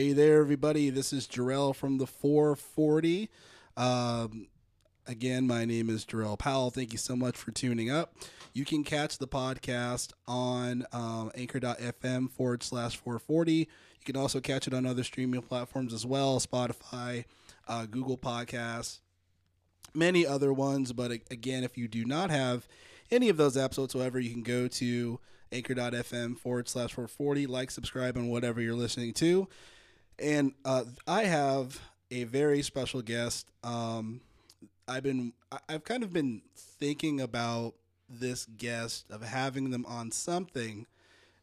Hey there, everybody. This is Jerrell from the 440. Again, my name is Jerrell Powell. Thank you so much for tuning up. You can catch the podcast on anchor.fm/440. You can also catch it on other streaming platforms as well, Spotify, Google Podcasts, many other ones. But again, if you do not have any of those apps whatsoever, you can go to anchor.fm/440, like, subscribe, and whatever you're listening to. And I have a very special guest. I've kind of been thinking about this guest, of having them on something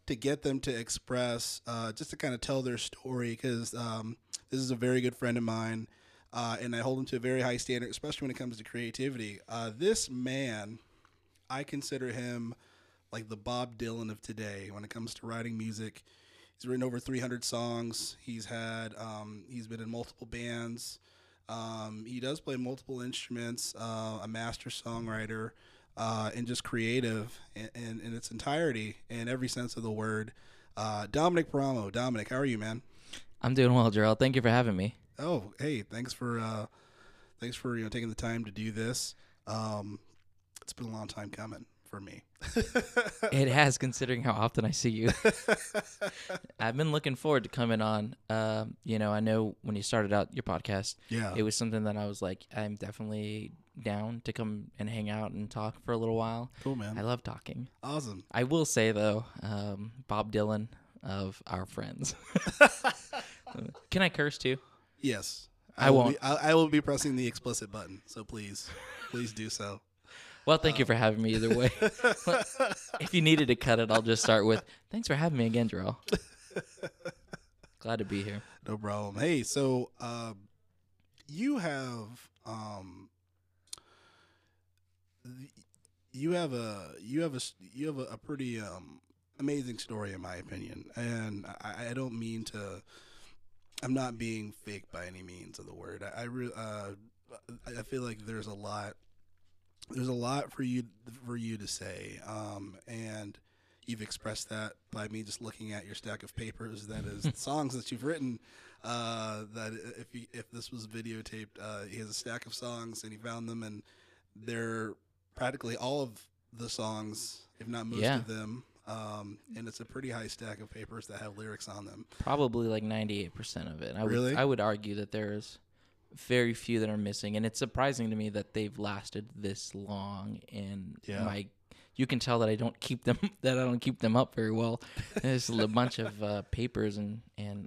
to get them to express, just to kind of tell their story, because this is a very good friend of mine, and I hold him to a very high standard, especially when it comes to creativity. This man, I consider him like the Bob Dylan of today when it comes to writing music. He's written over 300 songs. He's been in multiple bands. He does play multiple instruments, a master songwriter, and just creative in its entirety, in every sense of the word. Dominic Paramo. Dominic, how are you, man? I'm doing well, Jerrell. Thank you for having me. Oh, hey, thanks for taking the time to do this. It's been a long time coming for me. It has, considering how often I see you. I've been looking forward to coming on. I know when you started out your podcast, It was something that I was like, I'm definitely down to come and hang out and talk for a little while. Cool, man. I love talking. Awesome. I will say, though, Bob Dylan of our friends. Can I curse, too? Yes. I will be pressing the explicit button, so please do so. Well, thank you for having me either way. If you needed to cut it, I'll just start with, thanks for having me again, Jerrell. Glad to be here. No problem. Hey, so you have a pretty amazing story, in my opinion. And I don't mean to, I'm not being fake by any means of the word. I feel like there's a lot for you to say, and you've expressed that by me just looking at your stack of papers. That is songs that you've written. That if this was videotaped, he has a stack of songs, and he found them, and they're practically all of the songs, if not most of them. And it's a pretty high stack of papers that have lyrics on them. Probably like 98% of it. I would argue that there is very few that are missing, and it's surprising to me that they've lasted this long. And you can tell that I don't keep them up very well. There's a bunch of papers and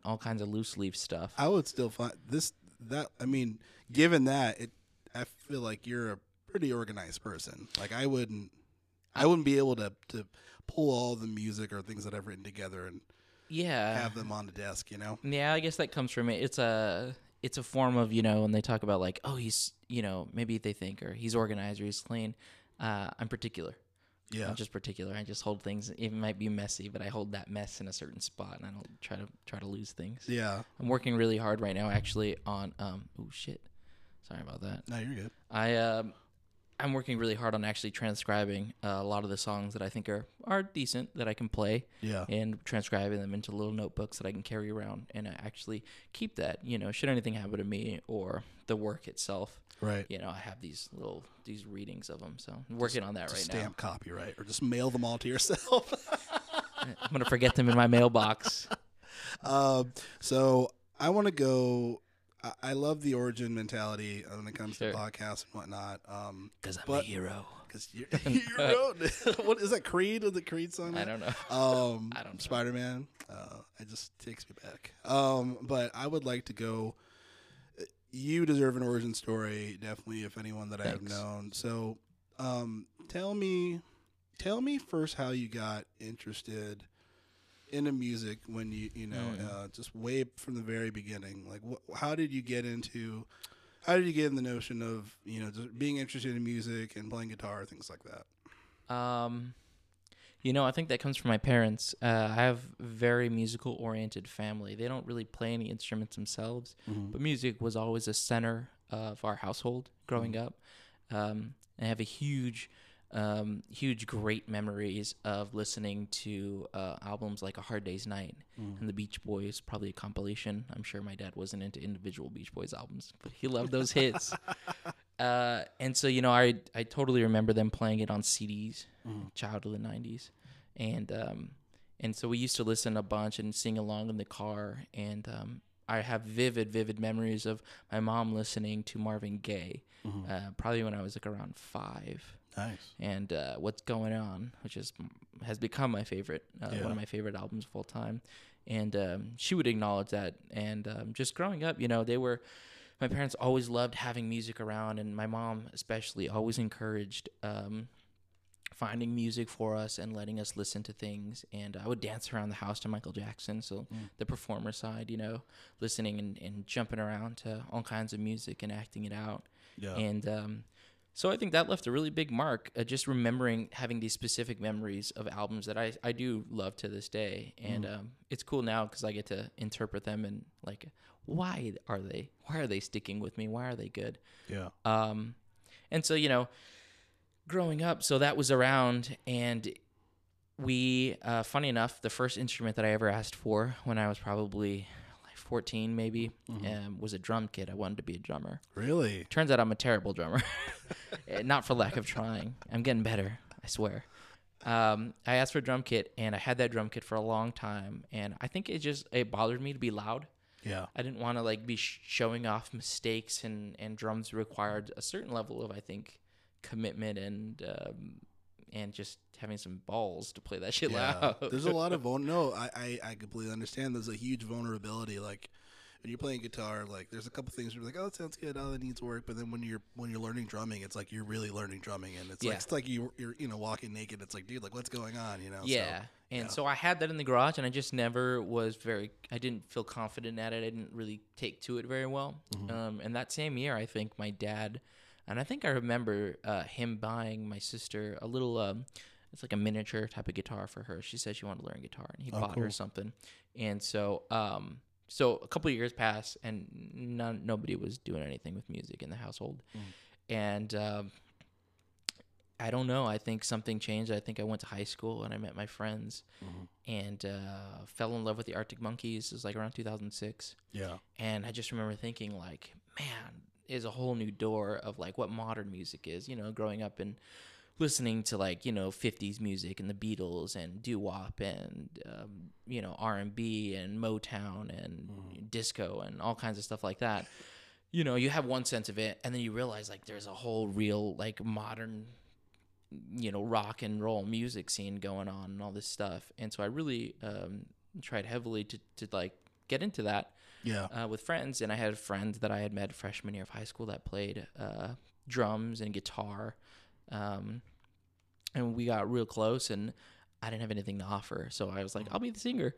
all kinds of loose leaf stuff. I would still find given that, I feel like you're a pretty organized person. Like I wouldn't be able to pull all the music or things that I've written together and have them on the desk. Yeah, I guess that comes from it. It's a form of, when they talk about like, oh, he's, maybe they think, or he's organized or he's clean. I'm particular. Yeah. I'm just particular. I just hold things. It might be messy, but I hold that mess in a certain spot, and I don't try to lose things. Yeah. I'm working really hard right now, actually, on, Sorry about that. No, you're good. I'm working really hard on actually transcribing a lot of the songs that I think are decent, that I can play, and transcribing them into little notebooks that I can carry around, and I actually keep that, should anything happen to me or the work itself. Right. I have these readings of them. So I'm working on that right now. Stamp copyright, or just mail them all to yourself. I'm going to forget them in my mailbox. So I want to go. I love the origin mentality when it comes to podcasts and whatnot. Because I'm a hero. Because you're a hero. What is that? Creed? Is the Creed song? I don't know. I don't know. Spider-Man. It just takes me back. But I would like to go. You deserve an origin story, definitely, if anyone that I have known. So, tell me first how you got interested into music when just way from the very beginning. Like, how did you get in the notion of, just being interested in music and playing guitar, things like that? I think that comes from my parents. I have a very musical oriented family. They don't really play any instruments themselves, but music was always a center of our household growing up. I have a huge huge, great memories of listening to albums like A Hard Day's Night and the Beach Boys, probably a compilation. I'm sure my dad wasn't into individual Beach Boys albums, but he loved those hits. And so, you know, I totally remember them playing it on CDs, child of the 90s. And so we used to listen a bunch and sing along in the car. And I have vivid memories of my mom listening to Marvin Gaye, probably when I was like around 5. Nice. And What's Going On, which has become my favorite, one of my favorite albums of all time. And she would acknowledge that. And just growing up, you know, my parents always loved having music around, and my mom especially always encouraged finding music for us and letting us listen to things. And I would dance around the house to Michael Jackson, so the performer side, you know, listening and jumping around to all kinds of music and acting it out. Yeah. And so I think that left a really big mark, just remembering having these specific memories of albums that I do love to this day. And it's cool now because I get to interpret them and like, why are they sticking with me? Why are they good? Yeah. And so, you know, growing up, so that was around, and we, funny enough, the first instrument that I ever asked for when I was probably 14 maybe, was a drum kit. I wanted to be a drummer. Really? Turns out I'm a terrible drummer. Not for lack of trying. I'm getting better, I swear. I asked for a drum kit, and I had that drum kit for a long time, and I think it bothered me to be loud. Yeah. I didn't want to like be showing off mistakes, and drums required a certain level of, I think, commitment and just having some balls to play that shit loud. There's a lot of I completely understand. There's a huge vulnerability. Like when you're playing guitar, like there's a couple things where you're like, oh, that sounds good, oh, that needs work. But then when you're learning drumming, it's like you're really learning drumming, and it's like it's like you're you know, walking naked. It's like, dude, like what's going on? You know? Yeah. So, so I had that in the garage, and I just never was I didn't feel confident at it. I didn't really take to it very well. And that same year, I think my dad. And I think I remember him buying my sister a little, it's like a miniature type of guitar for her. She said she wanted to learn guitar, and he bought her something. And so a couple of years passed, and nobody was doing anything with music in the household. And I don't know. I think something changed. I think I went to high school, and I met my friends and fell in love with the Arctic Monkeys. It was like around 2006. Yeah. And I just remember thinking like, man, is a whole new door of like what modern music is, you know, growing up and listening to like, you know, 50s music and the Beatles and doo-wop and, you know, R&B and Motown and disco and all kinds of stuff like that. You know, you have one sense of it, and then you realize like there's a whole real like modern, you know, rock and roll music scene going on and all this stuff. And so I really tried heavily to like get into that. Yeah, with friends, and I had friends that I had met freshman year of high school that played drums and guitar, and we got real close. And I didn't have anything to offer, so I was like, "I'll be the singer,"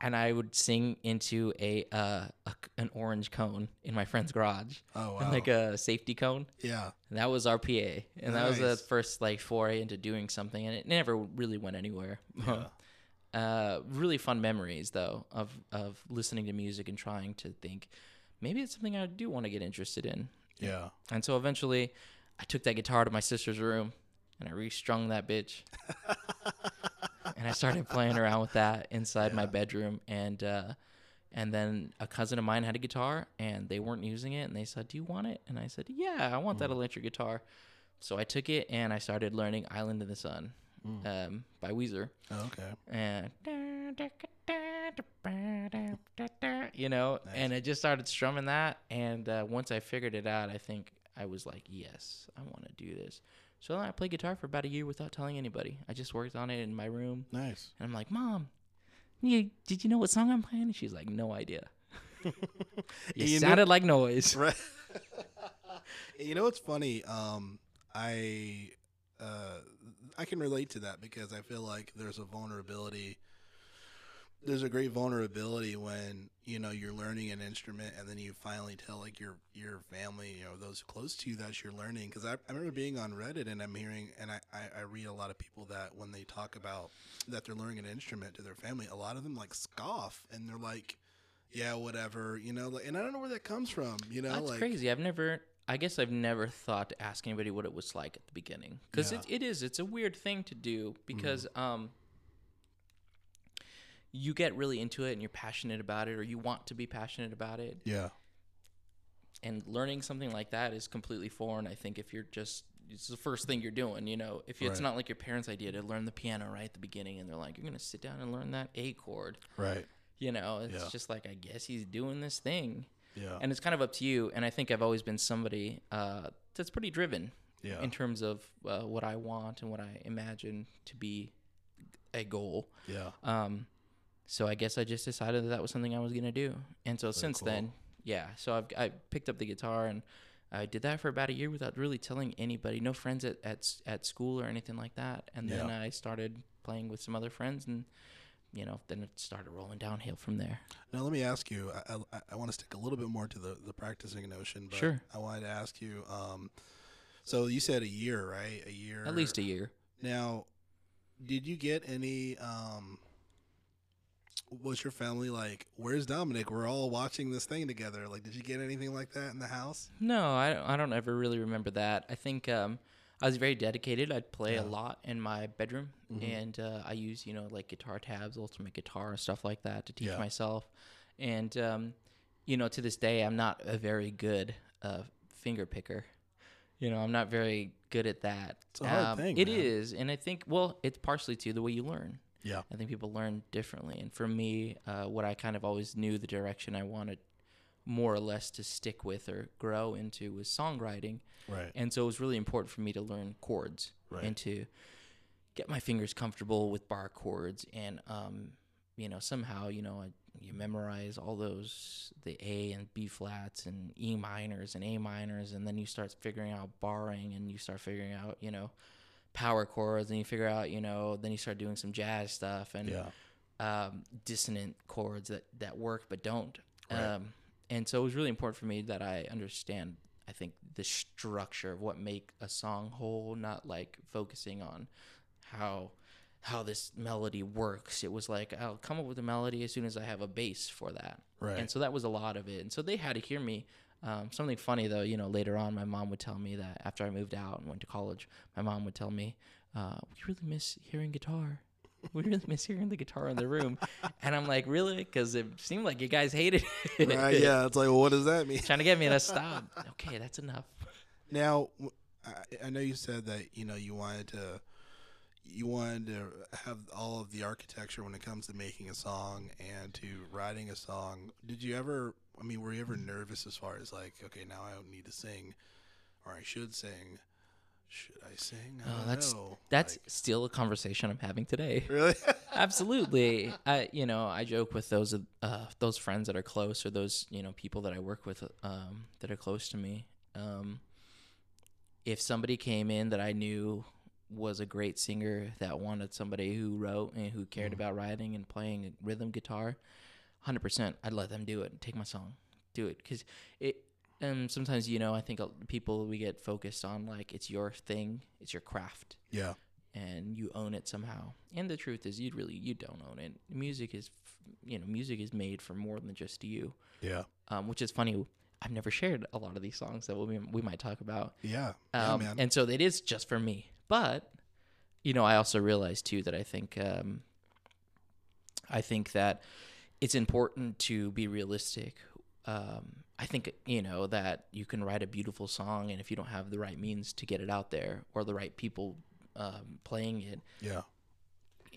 and I would sing into an orange cone in my friend's garage. Oh, wow! Like a safety cone. Yeah, and that was our PA, and that was the first like foray into doing something, and it never really went anywhere. Yeah. Really fun memories though of listening to music and trying to think maybe it's something I do want to get interested in. Yeah. And so eventually I took that guitar to my sister's room and I restrung that bitch and I started playing around with that inside my bedroom. And and then a cousin of mine had a guitar and they weren't using it, and they said, "Do you want it?" And I said, "Yeah, I want that electric guitar." So I took it and I started learning Island of the Sun by Weezer. Oh, okay. And you know, nice. And I just started strumming that, and once I figured it out, I think I was like, yes, I want to do this. So then I played guitar for about a year without telling anybody. I just worked on it in my room. Nice. And I'm like, "Mom, did you know what song I'm playing?" And she's like, "No idea." You sounded like noise. Right. You know what's funny? I can relate to that because I feel like there's a vulnerability. There's a great vulnerability when, you know, you're learning an instrument and then you finally tell like your family, you know, those close to you that you're learning. Because I remember being on Reddit and I'm hearing, and I read a lot of people that when they talk about that they're learning an instrument to their family, a lot of them like scoff and they're like, yeah, whatever, you know, like, and I don't know where that comes from, you know. That's like, crazy. I've never I guess I've never thought to ask anybody what it was like at the beginning, because it's a weird thing to do, because you get really into it and you're passionate about it, or you want to be passionate about it. Yeah. And learning something like that is completely foreign. I think if you're just, it's the first thing you're doing, you know, if it's not like your parents' idea to learn the piano right at the beginning, and they're like, you're going to sit down and learn that A chord. Right. You know, it's just like, I guess he's doing this thing. Yeah. And it's kind of up to you. And I think I've always been somebody that's pretty driven in terms of what I want and what I imagine to be a goal. Yeah. So I guess I just decided that was something I was going to do. And so then, so I picked up the guitar, and I did that for about a year without really telling anybody, no friends at school or anything like that. And then I started playing with some other friends, and you know, then it started rolling downhill from there. Now, let me ask you, I want to stick a little bit more to the practicing notion, but sure. I wanted to ask you, so you said a year, right? A year. At least a year. Now, did you get any, was your family like, where's Dominic? We're all watching this thing together. Like, did you get anything like that in the house? No, I don't ever really remember that. I think, I was very dedicated. I'd play a lot in my bedroom, and I use, you know, like guitar tabs, Ultimate Guitar, stuff like that to teach myself. And, you know, to this day, I'm not a very good finger picker. You know, I'm not very good at that. It's a hard thing. It is. And I think, well, it's partially, too, the way you learn. Yeah. I think people learn differently. And for me, what I kind of always knew the direction I wanted more or less to stick with or grow into was songwriting. Right. And so it was really important for me to learn chords and to get my fingers comfortable with bar chords. And, you know, somehow, you know, you memorize all those, the A and B flats and E minors and A minors. And then you start figuring out barring, and you start figuring out, you know, power chords, and you figure out, you know, then you start doing some jazz stuff and dissonant chords that work but don't. Right. And so it was really important for me that I understand, I think, the structure of what make a song whole, not like focusing on how this melody works. It was like, I'll come up with a melody as soon as I have a bass for that. Right. And so that was a lot of it. And so they had to hear me. Something funny, though, you know, later on, my mom would tell me that after I moved out and went to college, my mom would tell me, we really miss hearing guitar. We really miss hearing the guitar in the room. And I'm like, really? Because it seemed like you guys hated it. Right, yeah, it's like, well, what does that mean? Trying to get me to stop. Okay, that's enough. Now, I know you said that, you know, you wanted to have all of the architecture when it comes to making a song and to writing a song. Did you ever, I mean, were you ever nervous as far as like, okay, now I don't need to sing, or I should sing? Should I sing? I don't know. That's like, still a conversation I'm having today. Really? Absolutely. I joke with those friends that are close, or those, you know, people that I work with that are close to me. If somebody came in that I knew was a great singer that wanted somebody who wrote and who cared about writing and playing rhythm guitar, 100%, I'd let them do it and take my song, do it, because it. And sometimes, you know, I think people, we get focused on, like, it's your thing, it's your craft. Yeah. And you own it somehow. And the truth is, you don't own it. Music is made for more than just you. Yeah. Which is funny. I've never shared a lot of these songs that we might talk about. Yeah. Man. And so it is just for me. But, you know, I also realized, too, that I think that it's important to be realistic. I think, you know, that you can write a beautiful song, and if you don't have the right means to get it out there, or the right people playing it,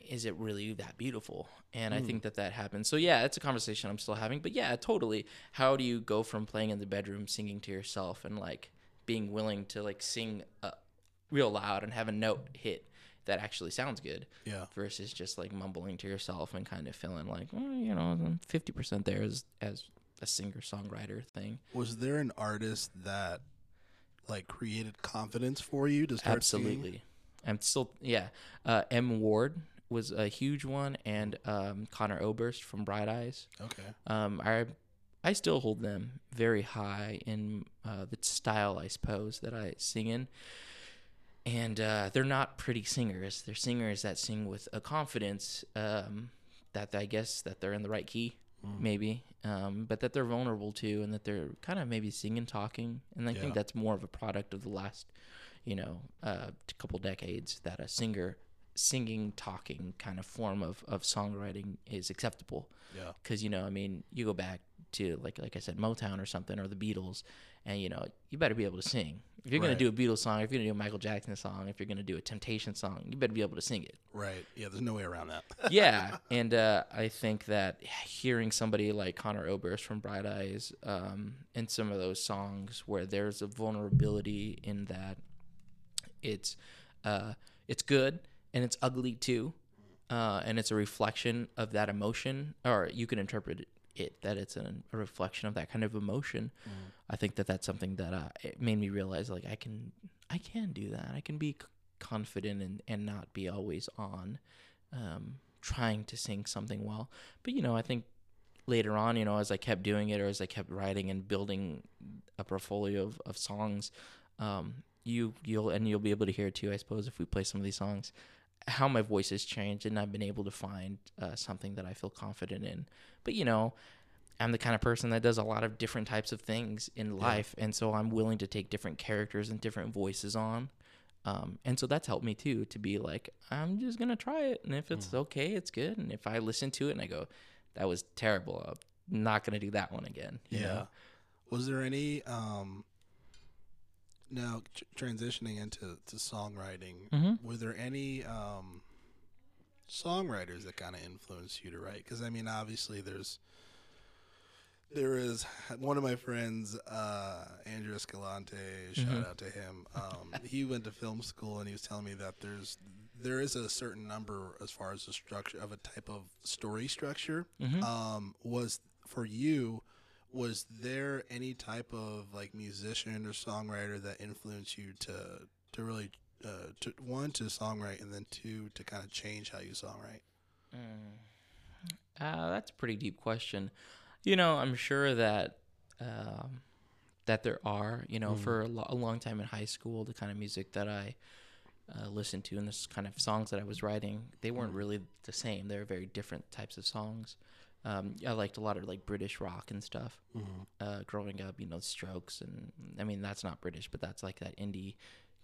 is it really that beautiful? And I think that happens. So yeah, it's a conversation I'm still having, but yeah, totally. How do you go from playing in the bedroom, singing to yourself, and like being willing to like sing real loud and have a note hit that actually sounds good, versus just like mumbling to yourself and kind of feeling like, you know, 50% there is as a singer-songwriter thing. Was there an artist that like created confidence for you to start Absolutely. Singing? I'm still, M. Ward was a huge one, and Connor Oberst from Bright Eyes. Okay. I still hold them very high in the style, I suppose, that I sing in. And they're not pretty singers. They're singers that sing with a confidence that I guess that they're in the right key. maybe, but that they're vulnerable to, and that they're kind of maybe singing, talking. And I think that's more of a product of the last, you know, couple decades, that a singer singing, talking kind of form of songwriting is acceptable. Yeah. Because, you know, I mean, you go back to, like I said, Motown or something, or the Beatles, and, you know, you better be able to sing. If you're going to do a Beatles song, if you're going to do a Michael Jackson song, if you're going to do a Temptations song, you better be able to sing it. Right. Yeah, there's no way around that. Yeah. And I think that hearing somebody like Connor Oberst from Bright Eyes and some of those songs where there's a vulnerability in that it's good and it's ugly too, and it's a reflection of that emotion, or you can interpret it that it's a reflection of that kind of emotion. I think that that's something that it made me realize, like, I can do that. I can be confident and not be always on trying to sing something well. But, you know, I think later on, you know, as I kept doing it, or as I kept writing and building a portfolio of songs, you'll be able to hear it too, I suppose, if we play some of these songs, how my voice has changed, and I've been able to find something that I feel confident in. But, you know, I'm the kind of person that does a lot of different types of things in life, and so I'm willing to take different characters and different voices on, and so that's helped me too, to be like, I'm just gonna try it, and if it's okay, it's good, and if I listen to it and I go, that was terrible, I'm not gonna do that one again. You know? Was there any Now, transitioning into songwriting, were there any songwriters that kind of influenced you to write? Because, I mean, obviously there is one of my friends, Andrew Escalante, shout out to him. He went to film school, and he was telling me that there is a certain number as far as the structure of a type of story structure. Was for you, was there any type of, like, musician or songwriter that influenced you to really, to one, to songwrite, and then two, to kind of change how you songwrite? That's a pretty deep question. You know, I'm sure that that there are, you know, for a long time in high school, the kind of music that I listened to and the kind of songs that I was writing, they weren't really the same. They were very different types of songs. I liked a lot of, like, British rock and stuff growing up, you know, Strokes, and I mean, that's not British, but that's like that indie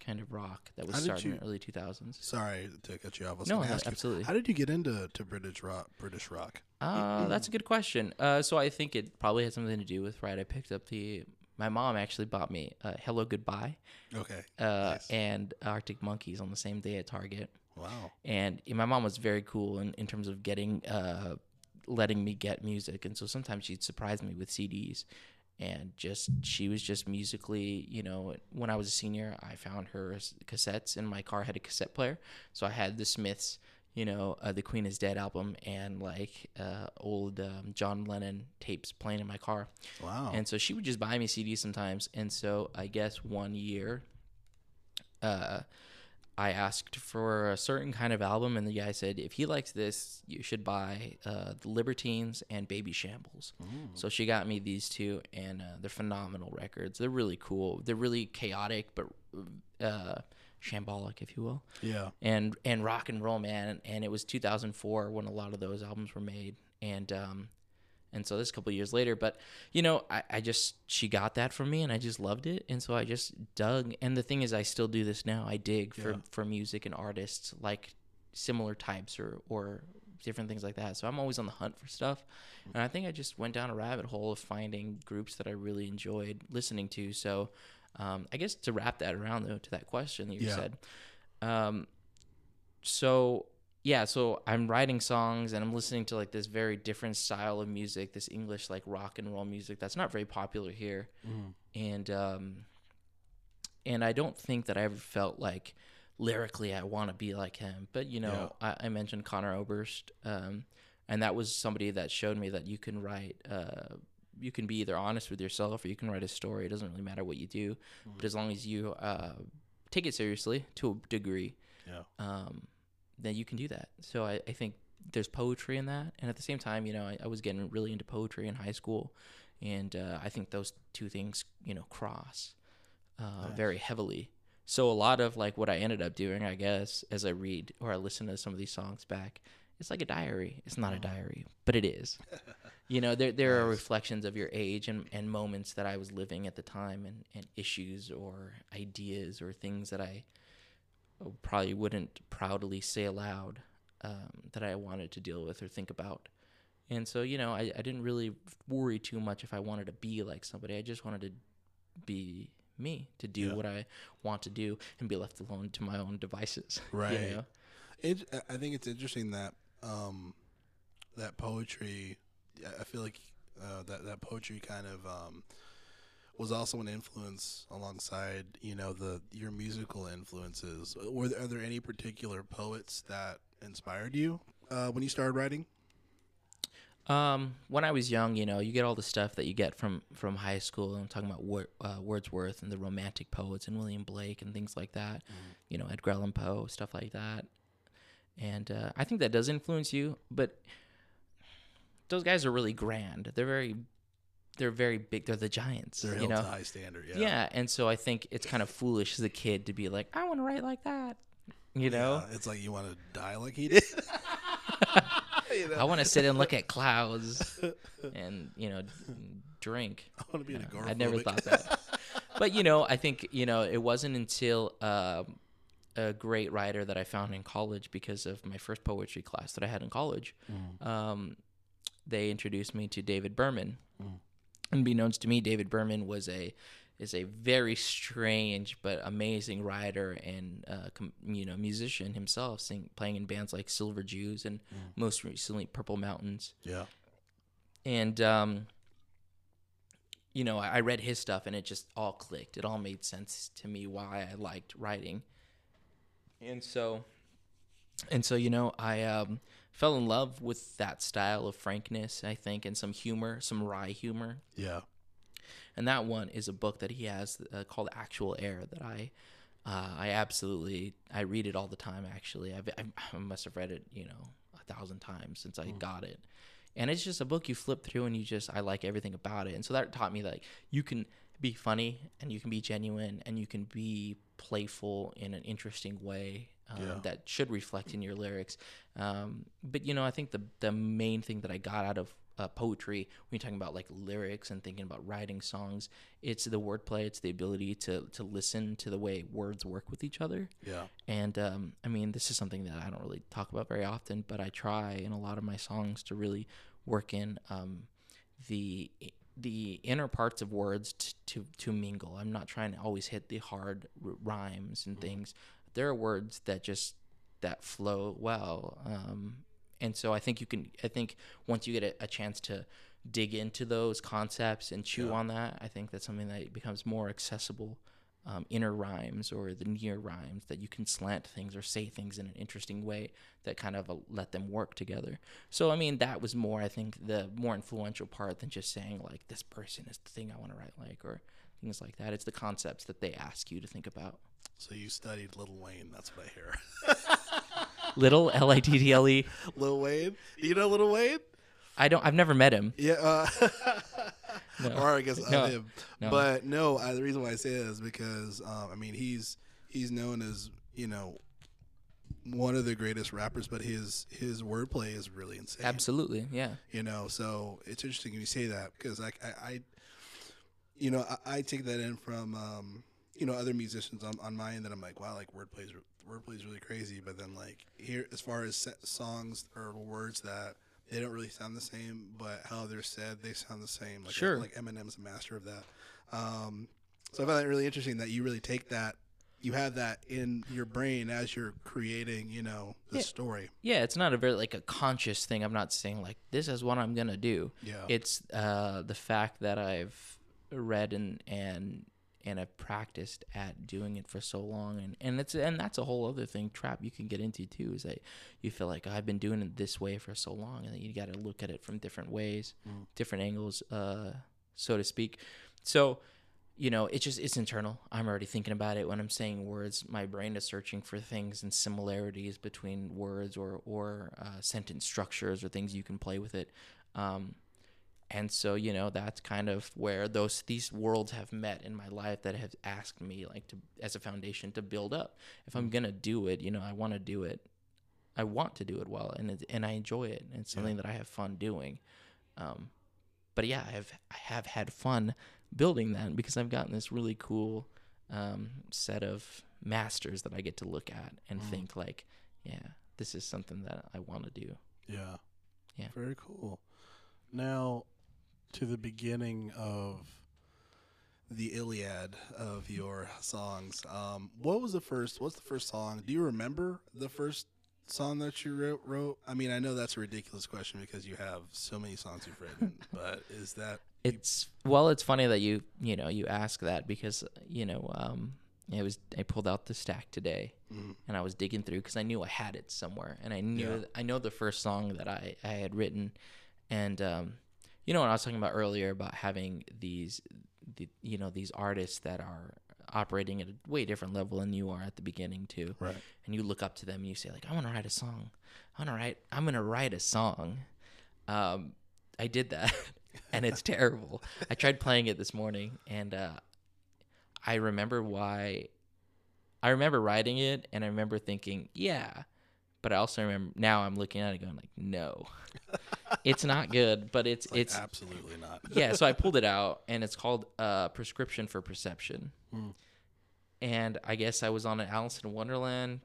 kind of rock that was started in the early 2000s. Sorry to cut you off. Absolutely. How did you get into British rock? That's a good question. So I think it probably had something to do with, right, I picked up my mom actually bought me Hello Goodbye. Okay. Nice. And Arctic Monkeys on the same day at Target. Wow. And my mom was very cool in terms of getting letting me get music, and so sometimes she'd surprise me with CDs, and she was just musically, you know, when I was a senior, I found her cassettes, and my car had a cassette player, so I had the Smiths, you know, the Queen is Dead album, and like old John Lennon tapes playing in my car. Wow. And so she would just buy me CDs sometimes, and so I guess one year I asked for a certain kind of album, and the guy said, if he likes this, you should buy The Libertines and Baby Shambles. So she got me these two, and they're phenomenal records. They're really cool. They're really chaotic, but shambolic, if you will. Yeah. And rock and roll, man. And it was 2004 when a lot of those albums were made. And so this couple of years later, but, you know, she got that from me, and I just loved it. And so I just dug. And the thing is, I still do this now. I dig for music and artists, like, similar types or different things like that. So I'm always on the hunt for stuff. And I think I just went down a rabbit hole of finding groups that I really enjoyed listening to. So I guess to wrap that around, though, to that question that you said. So I'm writing songs, and I'm listening to, like, this very different style of music, this English, like, rock and roll music that's not very popular here. And I don't think that I ever felt like lyrically I want to be like him. But, you know, I mentioned Connor Oberst, and that was somebody that showed me that you can write, you can be either honest with yourself, or you can write a story. It doesn't really matter what you do, but as long as you take it seriously to a degree. Yeah. Then you can do that. So I think there's poetry in that. And at the same time, you know, I was getting really into poetry in high school. And I think those two things, you know, cross very heavily. So a lot of, like, what I ended up doing, I guess, as I read or I listen to some of these songs back, it's like a diary. It's not a diary, but it is. You know, there are reflections of your age and moments that I was living at the time, and issues or ideas or things that I probably wouldn't proudly say aloud, that I wanted to deal with or think about. And so, you know, I didn't really worry too much if I wanted to be like somebody. I just wanted to be me, to do what I want to do and be left alone to my own devices. Right. You know? I think it's interesting that that poetry... I feel like that poetry kind of was also an influence alongside, you know, your musical influences. Are there any particular poets that inspired you when you started writing? When I was young, you know, you get all the stuff that you get from high school. I'm talking about Wordsworth and the Romantic poets and William Blake and things like that. Mm. You know, Edgar Allan Poe, stuff like that. And I think that does influence you, but... those guys are really grand. They're very big. They're the giants. They're held to high standard. Yeah. Yeah, and so I think it's kind of foolish as a kid to be like, I want to write like that. You know, it's like you want to die like he did. You know? I want to sit and look at clouds, and you know, drink. I want to be an agoraphobic. I never thought that. But you know, I think you know, it wasn't until a great writer that I found in college because of my first poetry class that I had in college. Mm. They introduced me to David Berman. Mm. Unbeknownst to me, David Berman is a very strange but amazing writer and musician himself, playing in bands like Silver Jews and most recently Purple Mountains. Yeah. And you know, I read his stuff and it just all clicked. It all made sense to me why I liked writing. And so you know, I fell in love with that style of frankness, I think, and some humor, some wry humor. Yeah. And that one is a book that he has called The Actual Air that I read it all the time, actually. I must have read it, you know, 1,000 times since I got it. And it's just a book you flip through and I like everything about it. And so that taught me, like, you can be funny and you can be genuine and you can be playful in an interesting way. That should reflect in your lyrics. But, you know, I think the main thing that I got out of poetry, when you're talking about, like, lyrics and thinking about writing songs, it's the wordplay. It's the ability to listen to the way words work with each other. Yeah. And, I mean, this is something that I don't really talk about very often, but I try in a lot of my songs to really work in the inner parts of words to mingle. I'm not trying to always hit the hard rhymes and things. There are words that flow well, and so I think once you get a chance to dig into those concepts and chew on that, I think that's something that becomes more accessible. Inner rhymes or the near rhymes that you can slant things or say things in an interesting way that kind of let them work together. So I mean, that was more, I think, the more influential part than just saying, like, this person is the thing I want to write like, or things like that. It's the concepts that they ask you to think about. So you studied Lil Wayne, that's what I hear. Lil, L-I-D-D-L-E. Lil Wayne? Do you know Lil Wayne? I've never met him. Yeah. No. Or I guess of him. No. But no, the reason why I say that is because, I mean, he's known as, you know, one of the greatest rappers, but his wordplay is really insane. Absolutely, yeah. You know, so it's interesting when you say that because I take that in from, you know, other musicians on my end that I'm like, wow, like wordplay is really crazy. But then, like, here, as far as songs or words that they don't really sound the same, but how they're said, they sound the same. Like, sure. Like Eminem's a master of that. So I find that really interesting that you really take that, you have that in your brain as you're creating, you know, the story. Yeah, it's not a very, like, a conscious thing. I'm not saying, like, this is what I'm going to do. Yeah. It's the fact that I've read and I've practiced at doing it for so long, and that's a whole other thing trap you can get into too, is that you feel like, oh, I've been doing it this way for so long, and then you got to look at it from different ways, different angles, so to speak. So, you know, it's internal. I'm already thinking about it when I'm saying words. My brain is searching for things and similarities between words or sentence structures or things you can play with it. And so, you know, that's kind of where these worlds have met in my life that have asked me, like, to, as a foundation, to build up. If I'm going to do it, you know, I want to do it well, and I enjoy it, and it's something that I have fun doing. But yeah, I have had fun building that because I've gotten this really cool set of masters that I get to look at and think like, yeah, this is something that I want to do. Yeah. Yeah. Very cool. Now to the beginning of the Iliad of your songs. What's the first song? Do you remember the first song that you wrote? I mean, I know that's a ridiculous question because you have so many songs you've written, but is that... It's funny that you ask that because, I pulled out the stack today and I was digging through because I knew I had it somewhere and I know the first song that I had written. And, what I was talking about earlier about having these artists that are operating at a way different level than you are at the beginning too. Right. And you look up to them and you say like, I'm going to write a song. I did that and it's terrible. I tried playing it this morning and, I remember writing it and I remember thinking, yeah, but I also remember now I'm looking at it going like, no, it's not good, but it's absolutely not. Yeah. So I pulled it out and it's called Prescription for Perception. Mm. And I guess I was on an Alice in Wonderland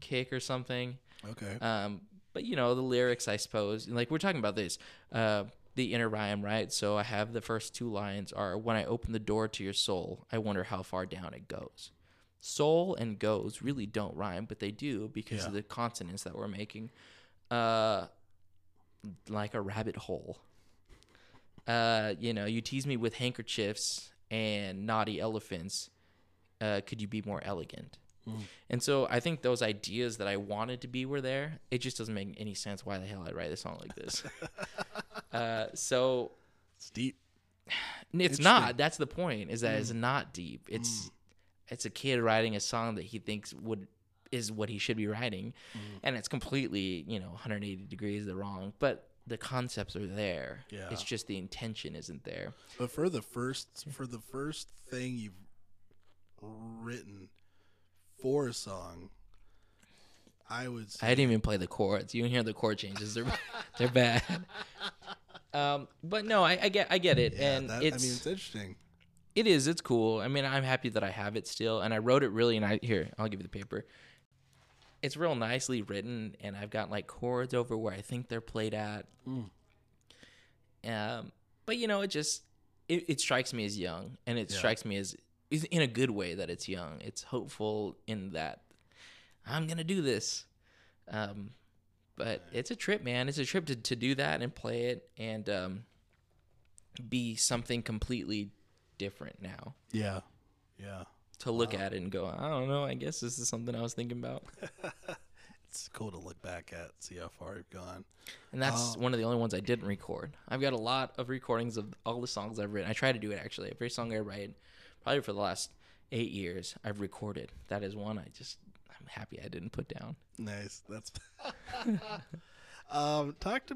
kick or something. Okay. But the lyrics, I suppose, like we're talking about this, the inner rhyme, right? So I have the first two lines are, when I open the door to your soul, I wonder how far down it goes. Soul and goes really don't rhyme, but they do because of the consonants that we're making, like a rabbit hole. You tease me with handkerchiefs and naughty elephants. Could you be more elegant? Mm. And so I think those ideas that I wanted to be were there. It just doesn't make any sense why the hell I write a song like this. So it's deep. It's not. That's the point. Is that it's not deep. It's a kid writing a song that he thinks is what he should be writing. Mm. And it's completely, 180 degrees wrong, but the concepts are there. Yeah. It's just the intention isn't there. But for the first thing you've written for a song, I would say I didn't even play the chords. You can hear the chord changes. They're bad. But no, I get it. Yeah, and it's interesting. It is. It's cool. I mean, I'm happy that I have it still, and I wrote it really nice. Here, I'll give you the paper. It's real nicely written, and I've got like chords over where I think they're played at. Mm. But it strikes me as young, and it strikes me as in a good way that it's young. It's hopeful in that I'm gonna do this. But it's a trip, man. It's a trip to do that and play it and be something completely different now. Yeah. Yeah. To look at it and go, I don't know, I guess this is something I was thinking about. It's cool to look back at, see how far you've gone. And that's one of the only ones I didn't record. I've got a lot of recordings of all the songs I've written. I try to do it actually. Every song I write, probably for the last 8 years, I've recorded. That is one I'm happy I didn't put down. Nice. That's talk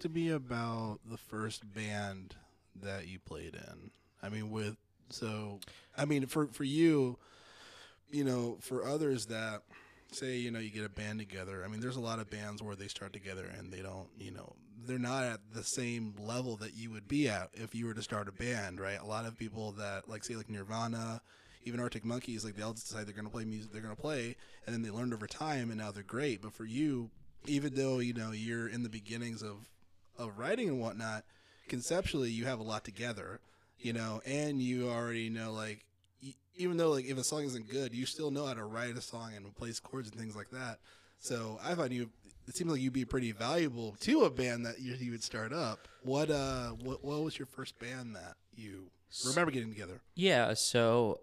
to me about the first band that you played in. I mean, for you, for others that say, you get a band together. I mean, there's a lot of bands where they start together and they don't, they're not at the same level that you would be at if you were to start a band, right? A lot of people that say Nirvana, even Arctic Monkeys, they all decide they're going to play music, they're going to play, and then they learned over time and now they're great. But for you, even though, you're in the beginnings of writing and whatnot, conceptually you have a lot together, and you already know, even though if a song isn't good, you still know how to write a song and replace chords and things like that. So I find it seems like you'd be pretty valuable to a band that you would start up. What was your first band that you remember getting together? Yeah. So,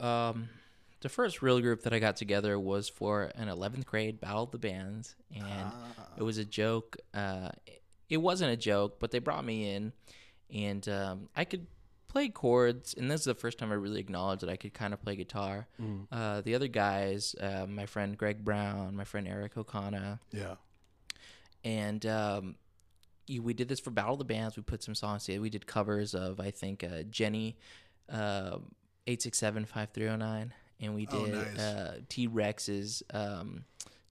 the first real group that I got together was for an 11th grade Battle of the Bands, and it was a joke. It wasn't a joke, but they brought me in, and I could play chords, and this is the first time I really acknowledged that I could kind of play guitar. Mm. The other guys, my friend Greg Brown, my friend Eric O'Connor. Yeah. And we did this for Battle of the Bands. We put some songs together. We did covers of, I think, Jenny 867-5309. And we did T-Rex's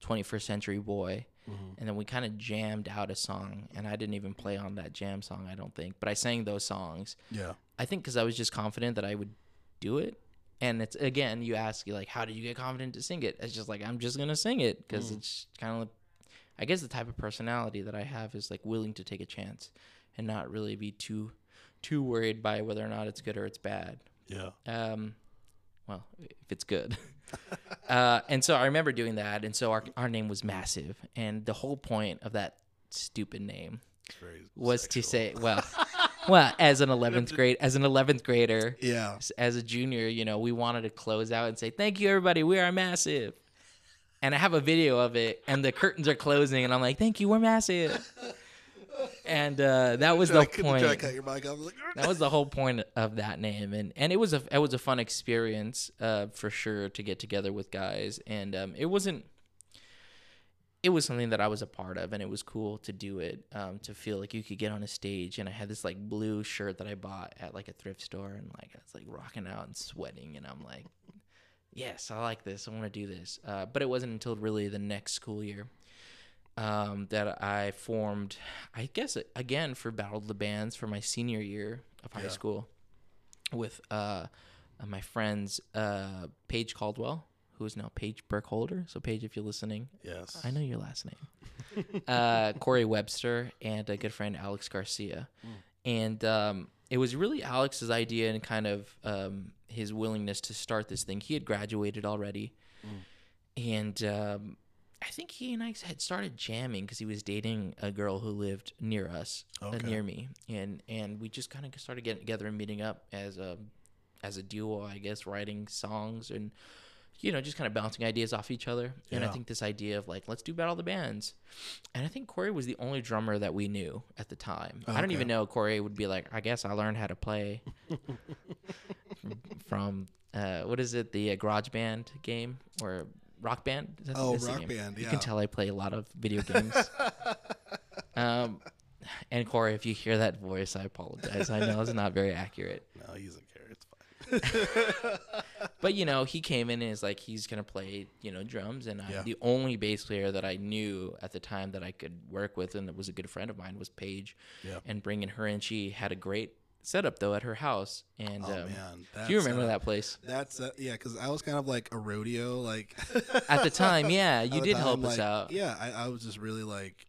21st Century Boy. Mm-hmm. And then we kind of jammed out a song, and I didn't even play on that jam song, I don't think, but I sang those songs. Yeah. I think because I was just confident that I would do it. And it's, again, you ask, like, how did you get confident to sing it? It's just like, I'm just going to sing it because it's kind of, like, I guess the type of personality that I have is like willing to take a chance and not really be too worried by whether or not it's good or it's bad. Yeah. Well, if it's good. And so I remember doing that. And so our name was Massive. And the whole point of that stupid name was sexual. To say, well, as an 11th grader, yeah, as a junior, you know, we wanted to close out and say, thank you, everybody. We are Massive. And I have a video of it, and the curtains are closing, and I'm like, thank you, we're Massive. And that was the point. That was the whole point of that name, and it was a fun experience for sure to get together with guys, and it was something that I was a part of, and it was cool to do it, to feel like you could get on a stage. And I had this like blue shirt that I bought at like a thrift store, and like I was like rocking out and sweating, and I'm like, yes, I like this, I want to do this. But it wasn't until really the next school year that I formed, I guess, again, for Battle of the Bands for my senior year of high school with my friends, Paige Caldwell, who is now Paige Burkholder. So, Paige, if you're listening, yes, I know your last name. Corey Webster and a good friend, Alex Garcia. Mm. And it was really Alex's idea and kind of his willingness to start this thing. He had graduated already. Mm. And I think he and I had started jamming because he was dating a girl who lived near us, near me, and we just kind of started getting together and meeting up as a duo, I guess, writing songs and, you know, just kind of bouncing ideas off each other. Yeah. And I think this idea of like, let's do Battle of the Bands. And I think Corey was the only drummer that we knew at the time. Okay. I don't even know. Corey would be like, I guess I learned how to play from what is it, the Garage Band game or Rock Band? Rock Band, yeah. You can tell I play a lot of video games. And Corey, if you hear that voice, I apologize. I know it's not very accurate. No, he doesn't care. It's fine. But, you know, he came in and is like, he's going to play, you know, drums. And I'm the only bass player that I knew at the time that I could work with and that was a good friend of mine was Paige. Yeah. And bringing her in, she had a great setup though at her house, and do you remember that place? That's because I was kind of like a rodeo, like at the time. Yeah, you did help us out. Yeah, I was just really like,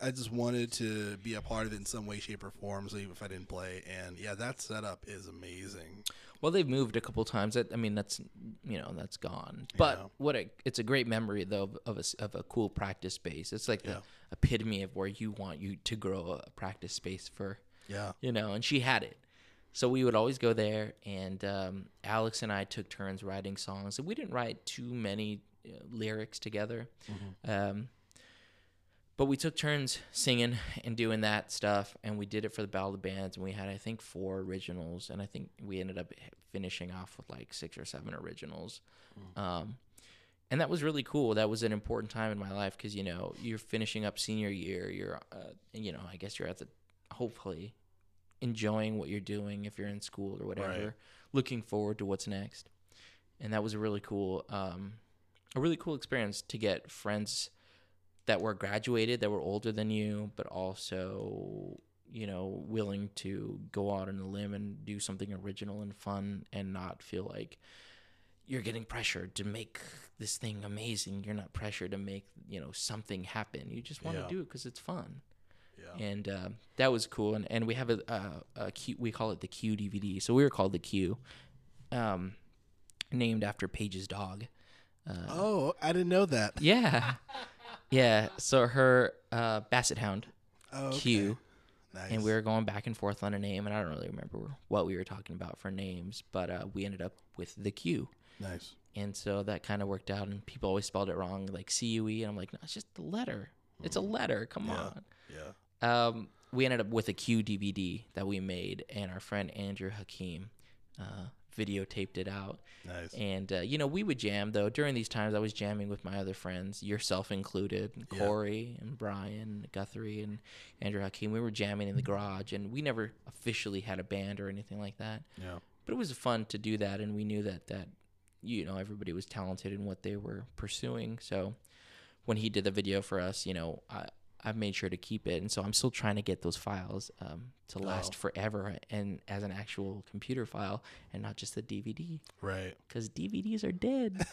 I just wanted to be a part of it in some way, shape, or form. So even if I didn't play, and yeah, that setup is amazing. Well, they've moved a couple times. I mean, that's, you know, that's gone. But it's a great memory though of a cool practice space. It's like the epitome of where you want you to grow a practice space for. Yeah. You know, and she had it. So we would always go there, and Alex and I took turns writing songs. And we didn't write too many lyrics together. Mm-hmm. But we took turns singing and doing that stuff, and we did it for the Battle of the Bands, and we had, I think, 4 originals, and I think we ended up finishing off with like 6 or 7 originals. Mm-hmm. And that was really cool. That was an important time in my life because, you know, you're finishing up senior year. You're, you know, I guess you're at the hopefully enjoying what you're doing if you're in school or whatever, right, looking forward to what's next. And that was a really cool experience to get friends that were graduated, that were older than you, but also, you know, willing to go out on a limb and do something original and fun and not feel like you're getting pressured to make this thing amazing. You're not pressured to make, you know, something happen. You just want to do it because it's fun. Yeah. And that was cool, and we have a Q, we call it the Q DVD. So we were called the Q, named after Paige's dog. Oh, I didn't know that. Yeah, yeah. So her basset hound, Q, nice. And we were going back and forth on a name, and I don't really remember what we were talking about for names, but we ended up with the Q. Nice. And so that kind of worked out, and people always spelled it wrong, like C-U-E, and I'm like, no, it's just the letter. It's a letter. Come on. Yeah. We ended up with a Q DVD that we made, and our friend Andrew Hakeem videotaped it out. Nice. And, you know, we would jam, though. During these times, I was jamming with my other friends, yourself included, and Corey and Brian Guthrie and Andrew Hakeem. We were jamming in the garage, and we never officially had a band or anything like that. Yeah. But it was fun to do that, and we knew that, you know, everybody was talented in what they were pursuing. So when he did the video for us, you know, I've made sure to keep it. And so I'm still trying to get those files to last forever and as an actual computer file and not just a DVD. Right. Because DVDs are dead.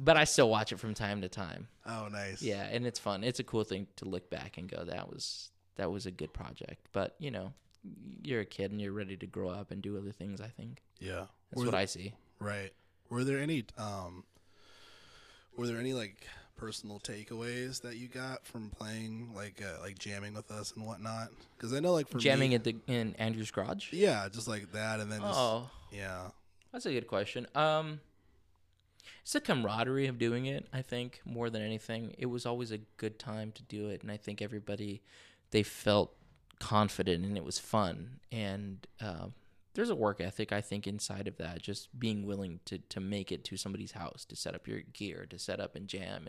But I still watch it from time to time. Oh, nice. Yeah, and it's fun. It's a cool thing to look back and go, that was a good project. But, you know, you're a kid and you're ready to grow up and do other things, I think. Yeah. That's what I see. Right. Were there any like personal takeaways that you got from playing, like jamming with us and whatnot? Because I know, like, for jamming me, in Andrew's garage. Yeah, just like that, and then yeah, that's a good question. It's the camaraderie of doing it, I think, more than anything. It was always a good time to do it, and I think everybody, they felt confident, and it was fun. And there's a work ethic, I think, inside of that, just being willing to make it to somebody's house, to set up your gear, to set up and jam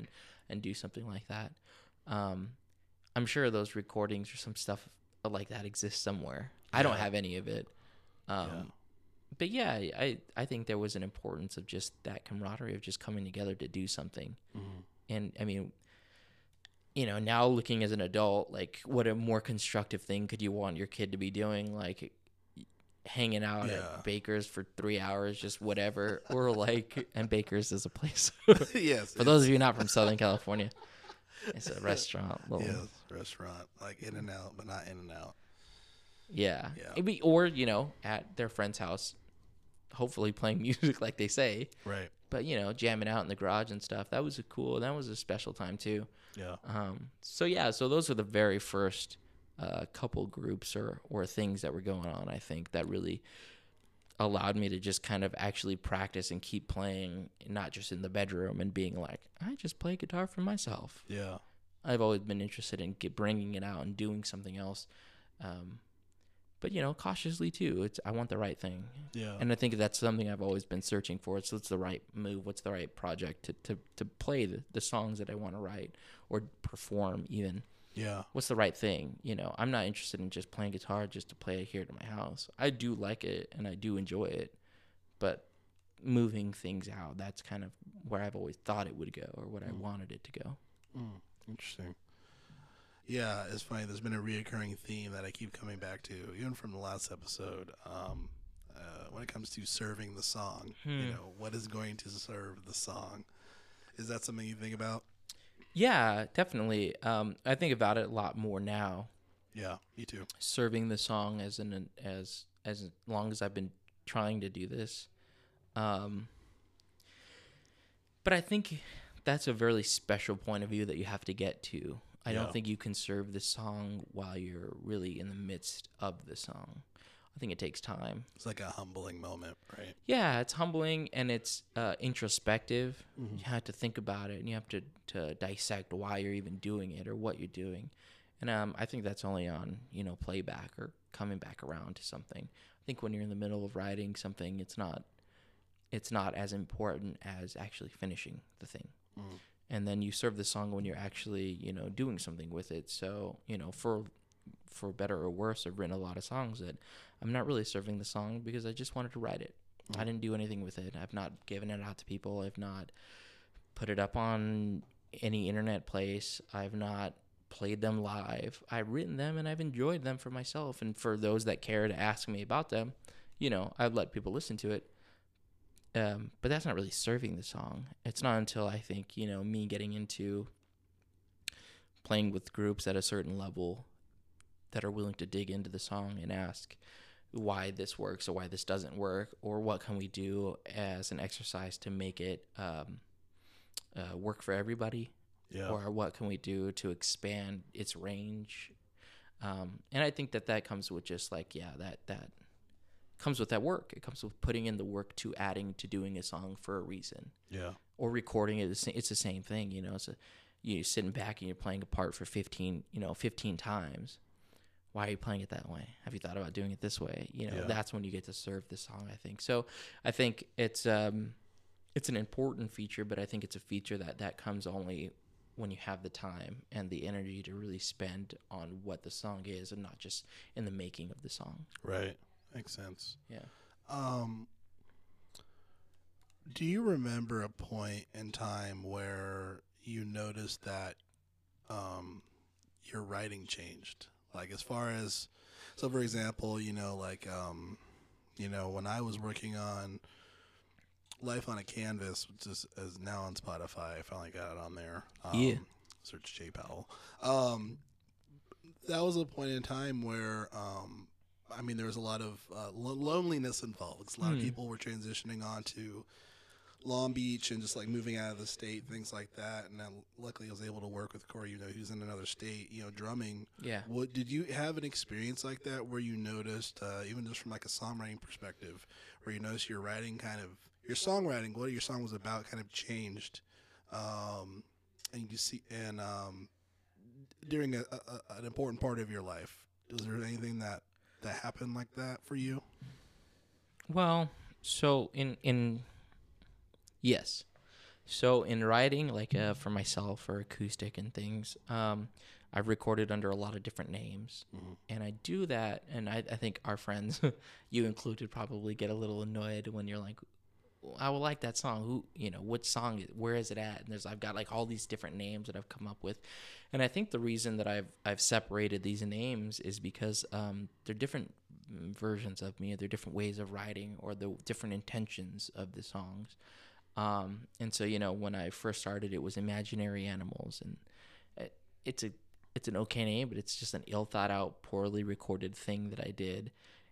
and do something like that. I'm sure those recordings or some stuff like that exists somewhere. I don't have any of it. But yeah, I think there was an importance of just that camaraderie of just coming together to do something. Mm-hmm. And I mean, you know, now looking as an adult, like, what a more constructive thing could you want your kid to be doing? Like hanging out at Baker's for 3 hours, just whatever. Or like, and Baker's is a place. Yes. For those of you not from Southern California, it's a restaurant. Restaurant, like In-N-Out, but not In-N-Out. Yeah. It'd be, or, you know, at their friend's house, hopefully playing music like they say. Right. But, you know, jamming out in the garage and stuff. That was a cool, that was a special time too. Yeah. So those were the very first couple groups or things that were going on, I think, that really allowed me to just kind of actually practice and keep playing, not just in the bedroom and being like, I just play guitar for myself. Yeah. I've always been interested in bringing it out and doing something else. But, you know, cautiously too. I want the right thing. Yeah. And I think that's something I've always been searching for. So it's the right move. What's the right project to play the songs that I want to write or perform even. Yeah. What's the right thing? You know, I'm not interested in just playing guitar just to play it here to my house. I do like it and I do enjoy it, but moving things out, that's kind of where I've always thought it would go or what I wanted it to go. Mm. Interesting. Yeah, it's funny. There's been a reoccurring theme that I keep coming back to, even from the last episode, when it comes to serving the song. You know, what is going to serve the song? Is that something you think about? Yeah, definitely. I think about it a lot more now. Yeah, me too. Serving the song as long as I've been trying to do this. But I think that's a very special point of view that you have to get to. I don't think you can serve the song while you're really in the midst of the song. I think it takes time. It's like a humbling moment, right? Yeah, it's humbling and it's introspective. Mm-hmm. You have to think about it and you have to dissect why you're even doing it or what you're doing. And I think that's only on, you know, playback or coming back around to something. I think when you're in the middle of writing something, it's not as important as actually finishing the thing. Mm-hmm. And then you serve the song when you're actually, you know, doing something with it. So, you know, for better or worse, I've written a lot of songs that I'm not really serving the song because I just wanted to write it. Mm. I didn't do anything with it. I've not given it out to people. I've not put it up on any internet place. I've not played them live. I've written them and I've enjoyed them for myself. And for those that care to ask me about them, you know, I've let people listen to it. But that's not really serving the song. It's not until I think, you know, me getting into playing with groups at a certain level that are willing to dig into the song and ask why this works or why this doesn't work or what can we do as an exercise to make it work for everybody or what can we do to expand its range. And I think that comes with just like, that comes with that work. It comes with putting in the work to adding to doing a song for a reason. Yeah. Or recording it. It's the same thing, you know. You're sitting back and you're playing a part for 15 times. Why are you playing it that way? Have you thought about doing it this way? You know, that's when you get to serve the song, I think. So I think it's an important feature, but I think it's a feature that comes only when you have the time and the energy to really spend on what the song is and not just in the making of the song. Right. Makes sense. Yeah. Do you remember a point in time where you noticed that your writing changed? Like, as far as, so for example, you know, like, you know, when I was working on Life on a Canvas, which is now on Spotify, I finally got it on there. Yeah. Search Jay Powell. That was a point in time where, I mean, there was a lot of loneliness involved. Because a lot of people were transitioning on to Long Beach and just, like, moving out of the state, things like that. And then luckily I was able to work with Corey, you know, who's in another state, you know, drumming. Yeah. What, did you have an experience like that where you noticed, even just from, like, a songwriting perspective, where you noticed your writing kind of, your songwriting, what your song was about kind of changed? And you see, and during an important part of your life, was there anything that happened like that for you? Well, so in yes. So in writing, like for myself or acoustic and things, I've recorded under a lot of different names. Mm-hmm. And I do that, and I think our friends, you included, probably get a little annoyed when you're like, I would like that song. Who, you know, what song, where is it at? And there's, I've got like all these different names that I've come up with. And I think the reason that I've separated these names is because they're different versions of me, or they're different ways of writing, or the different intentions of the songs. And so, you know, when I first started, it was Imaginary Animals, and it's an okay name, but it's just an ill thought out, poorly recorded thing that I did.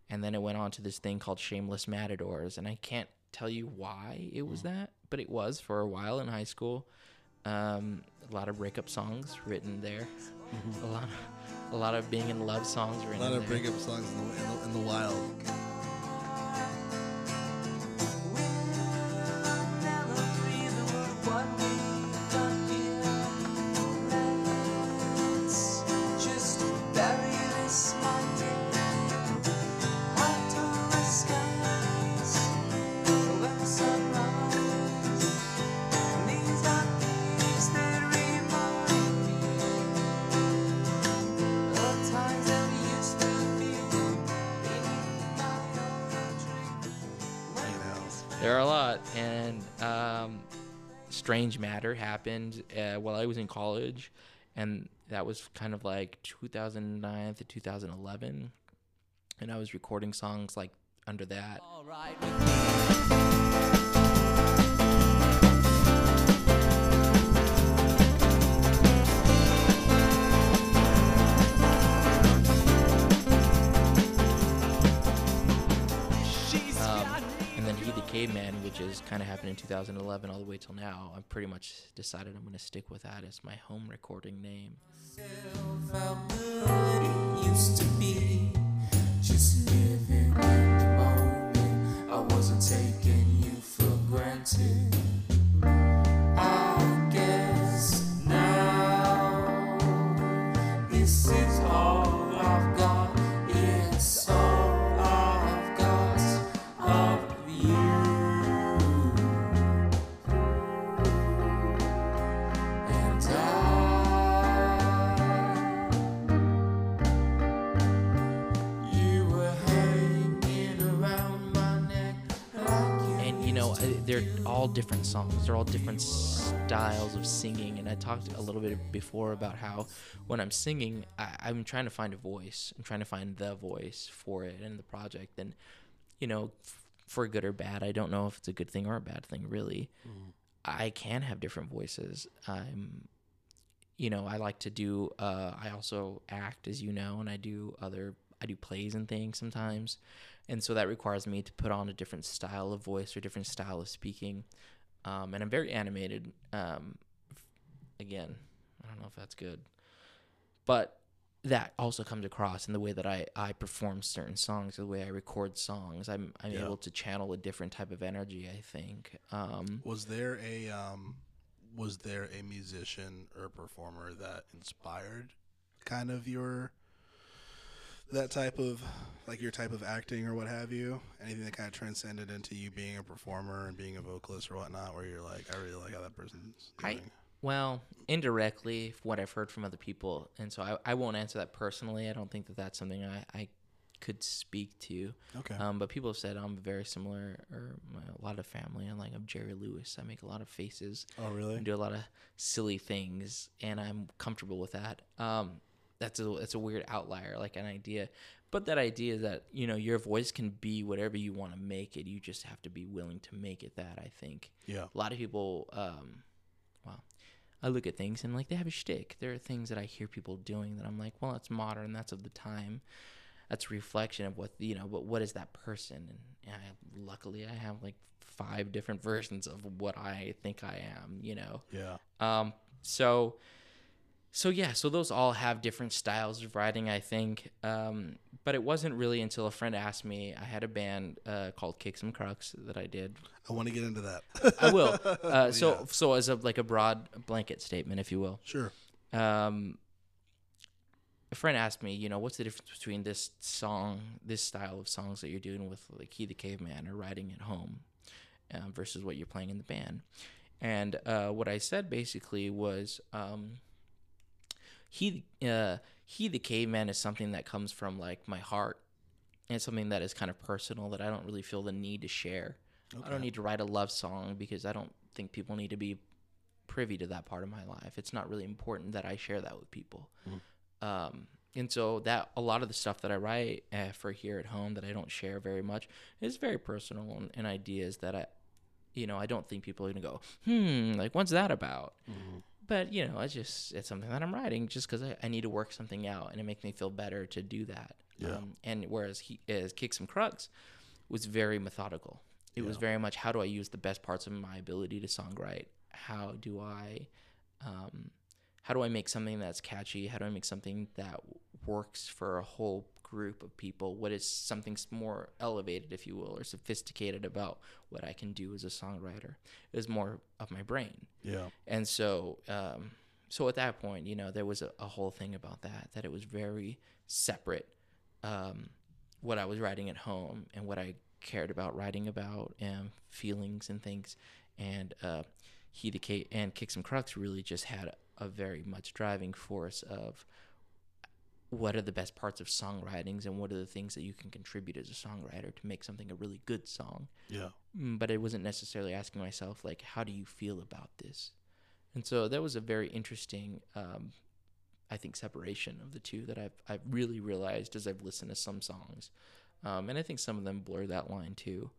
And then it went on to this thing called Shameless Matadors, and I can't tell you why it was that, but it was for a while in high school. A lot of breakup songs written there. Mm-hmm. A lot of being in love songs written there. A lot of breakup songs in the wild. Strange Matter happened while I was in college, and that was kind of like 2009 to 2011, and I was recording songs like under that. All right. Caveman, which is kind of happened in 2011 all the way till now. I've pretty much decided I'm going to stick with that as my home recording name. I wasn't taking you for granted. I guess now this is all I've got. It's all I've got of you. They're all different songs. They're all different styles of singing. And I talked a little bit before about how when I'm singing, I'm trying to find a voice. I'm trying to find the voice for it and the project. And, you know, for good or bad, I don't know if it's a good thing or a bad thing, really. Mm. I can have different voices. You know, I like to do, I also act, as you know, and I do plays and things sometimes. And so that requires me to put on a different style of voice or different style of speaking. And I'm very animated. Again, I don't know if that's good. But that also comes across in the way that I perform certain songs, the way I record songs. I'm yeah. able to channel a different type of energy, I think. Was there a musician or performer that inspired kind of your... that type of, like, your type of acting or what have you? Anything that kind of transcended into you being a performer and being a vocalist or whatnot, where you're like, I really like how that person's doing? Well, indirectly, what I've heard from other people. And so I won't answer that personally. I don't think that that's something I could speak to. Okay. But people have said I'm very similar, or a lot of family. I'm like, I'm Jerry Lewis. I make a lot of faces. Oh, really? I do a lot of silly things, and I'm comfortable with that. That's a weird outlier, like an idea. But that idea that, you know, your voice can be whatever you want to make it. You just have to be willing to make it that, I think. Yeah. A lot of people, I look at things and, like, they have a shtick. There are things that I hear people doing that I'm like, well, that's modern. That's of the time. That's a reflection of what, you know, but what is that person? And luckily I have, like, 5 different versions of what I think I am, you know? Yeah. So those all have different styles of writing, I think. But it wasn't really until a friend asked me. I had a band called Kicks and Crux that I did. I want to get into that. I will. So as a broad blanket statement, if you will. Sure. A friend asked me, you know, what's the difference between this song, this style of songs that you're doing with, like, He the Caveman or Riding at Home versus what you're playing in the band? And what I said basically was... He the Caveman is something that comes from, like, my heart, and something that is kind of personal that I don't really feel the need to share. Okay. I don't need to write a love song because I don't think people need to be privy to that part of my life. It's not really important that I share that with people. Mm-hmm. And so that a lot of the stuff that I write for here at home that I don't share very much is very personal and ideas that I don't think people are going to go, like, what's that about? Mm-hmm. But, you know, it's something that I'm writing just because I need to work something out, and it makes me feel better to do that. Yeah. And whereas Kicks and Crux was very methodical. It was very much, how do I use the best parts of my ability to songwrite? How do I make something that's catchy? How do I make something that works for a whole group of people? What is something more elevated, if you will, or sophisticated about what I can do as a songwriter? Is more of my brain. Yeah. And so so at that point, you know, there was a whole thing about that it was very separate, what I was writing at home and what I cared about writing about and feelings and things. And Kicks and Crux really just had a very much driving force of what are the best parts of songwritings and what are the things that you can contribute as a songwriter to make something a really good song. Yeah. But I wasn't necessarily asking myself, like, how do you feel about this? And so that was a very interesting, I think, separation of the two that I've really realized as I've listened to some songs. And I think some of them blur that line too.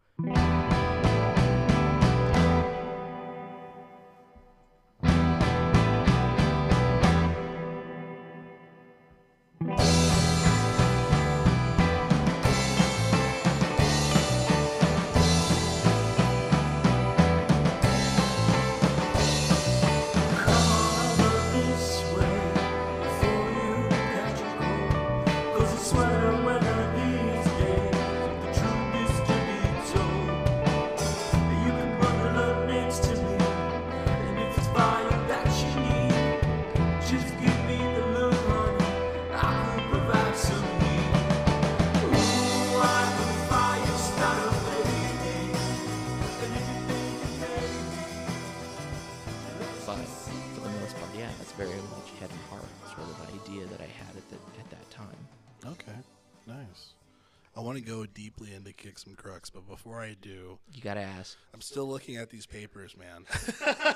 Go deeply into Kicks and Crux, but before I do, you gotta ask. I'm still looking at these papers, man.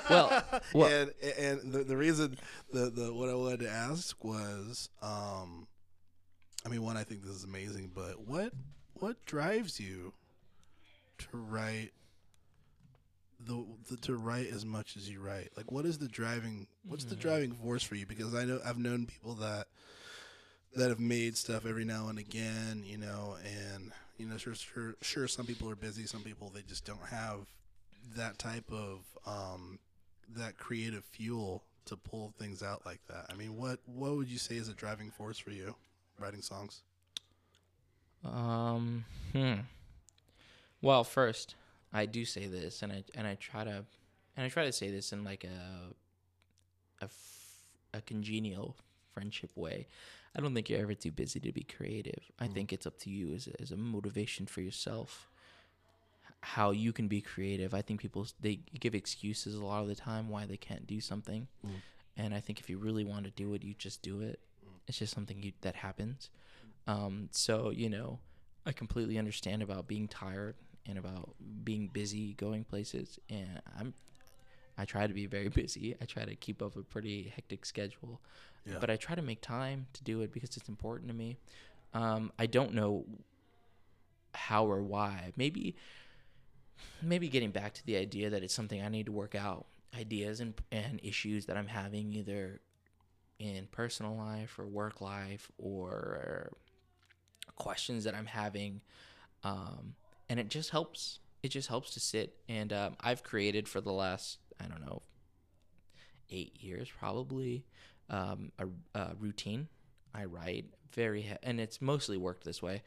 Well, and the reason the what I wanted to ask was, I mean, one, I think this is amazing, but what drives you to write to write as much as you write? Like, what is the driving? What's the driving force for you? Because I've known people that have made stuff every now and again, you know, and, you know, sure, some people are busy, some people, they just don't have that type of, that creative fuel to pull things out like that. I mean, what would you say is a driving force for you writing songs? Well, first, I do say this, and I try to say this in, like, a congenial friendship way. I don't think you're ever too busy to be creative. I think it's up to you as a motivation for yourself, how you can be creative. I think people, they give excuses a lot of the time why they can't do something. And I think if you really want to do it, you just do it. It's just something that happens. So, you know, I completely understand about being tired and about being busy going places. And I try to be very busy. I try to keep up a pretty hectic schedule, yeah. But I try to make time to do it because it's important to me. I don't know how or why. Maybe getting back to the idea that it's something I need to work out, ideas and issues that I'm having either in personal life or work life or questions that I'm having. And it just helps. It just helps to sit. And I've created for the last, I don't know, 8 years probably, a routine. I write and it's mostly worked this way.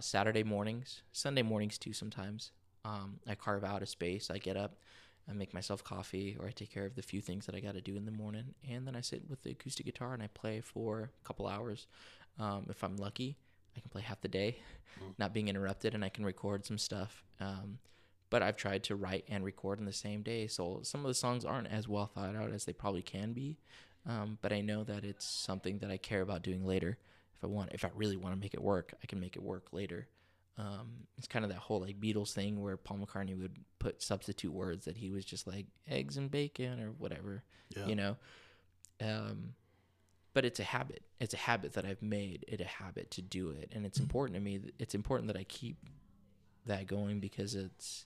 Saturday mornings, Sunday mornings too sometimes. I carve out a space. I get up, I make myself coffee, or I take care of the few things that I got to do in the morning. And then I sit with the acoustic guitar and I play for a couple hours. If I'm lucky, I can play half the day, not being interrupted, and I can record some stuff. But I've tried to write and record in the same day. So some of the songs aren't as well thought out as they probably can be. But I know that it's something that I care about doing later. If I really want to make it work, I can make it work later. It's kind of that whole like Beatles thing where Paul McCartney would put substitute words that he was just like eggs and bacon or whatever, yeah. You know? But it's a habit. It's a habit that I've made it a habit to do it. And it's important to me. It's important that I keep that going because it's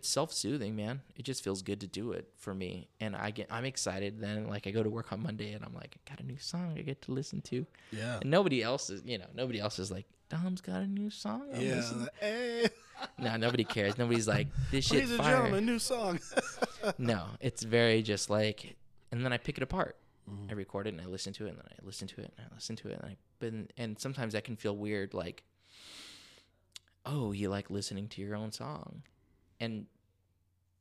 self-soothing, man. It just feels good to do it for me. And I'm excited then. Like I go to work on Monday and I'm like, I got a new song I get to listen to. Yeah. And nobody else is like, Dom's got a new song. Hey. No, nobody cares. Nobody's like, this shit's fire. Ladies and gentlemen, new song. No, it's very just like, and then I pick it apart. Mm-hmm. I record it and I listen to it and then I listen to it and I listen to it. And sometimes that can feel weird. Like, oh, you like listening to your own song.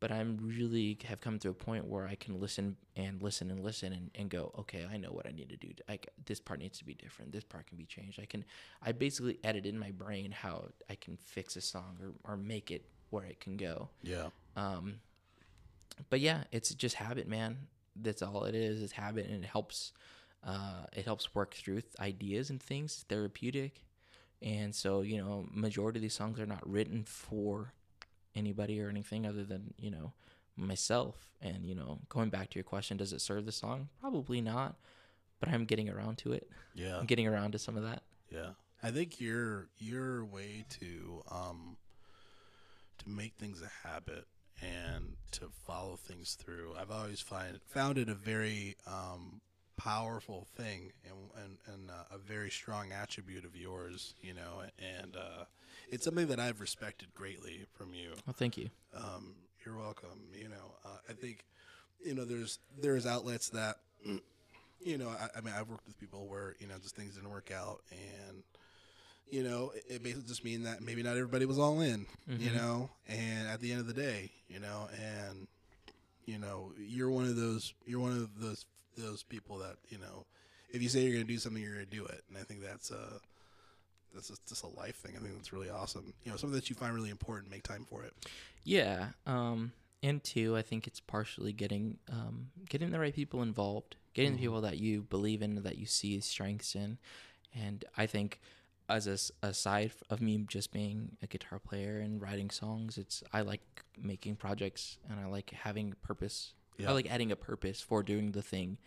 But I'm really have come to a point where I can listen and go, okay, I know what I need to do. This part needs to be different. This part can be changed. I basically edit in my brain how I can fix a song or make it where it can go. Yeah. But yeah, it's just habit, man. That's all it is. It's habit, and it helps work through ideas and things. Therapeutic, and so you know, majority of these songs are not written for anybody or anything other than, you know, myself. And, you know, going back to your question, does it serve the song? Probably not, but I'm getting around to it. Yeah. I'm getting around to some of that. Yeah. I think your way to make things a habit and to follow things through, I've always found it a very powerful thing and a very strong attribute of yours, you know, and it's something that I've respected greatly from you. Well, thank you. You're welcome. You know, I think, you know, there's outlets that, you know, I mean, I've worked with people where, you know, just things didn't work out, and, you know, it basically just mean that maybe not everybody was all in, mm-hmm. you know, and at the end of the day, you know, and, you know, you're one of those people that, you know, if you say you're going to do something, you're going to do it. And I think that's just a life thing. I think that's really awesome. You know, something that you find really important, make time for it. Yeah. And two, I think it's partially getting the right people involved, getting mm-hmm. the people that you believe in, that you see strengths in. And I think as aside of me just being a guitar player and writing songs, I like making projects and I like having purpose. Yeah. I like adding a purpose for doing the thing.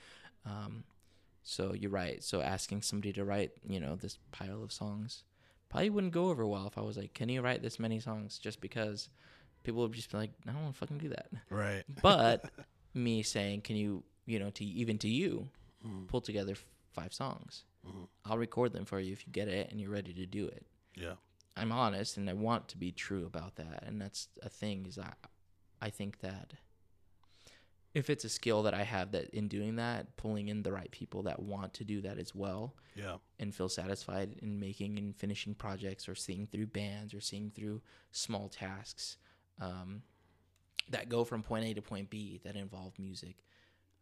So you're right. So asking somebody to write, you know, this pile of songs probably wouldn't go over well if I was like, can you write this many songs? Just because people would just be like, I don't want to fucking do that. Right. But me saying, can you, you know, to you, mm-hmm. pull together 5 songs. Mm-hmm. I'll record them for you if you get it and you're ready to do it. Yeah. I'm honest and I want to be true about that. And that's a thing is I think that if it's a skill that I have that in doing that, pulling in the right people that want to do that as well, yeah, and feel satisfied in making and finishing projects or seeing through bands or seeing through small tasks that go from point A to point B that involve music,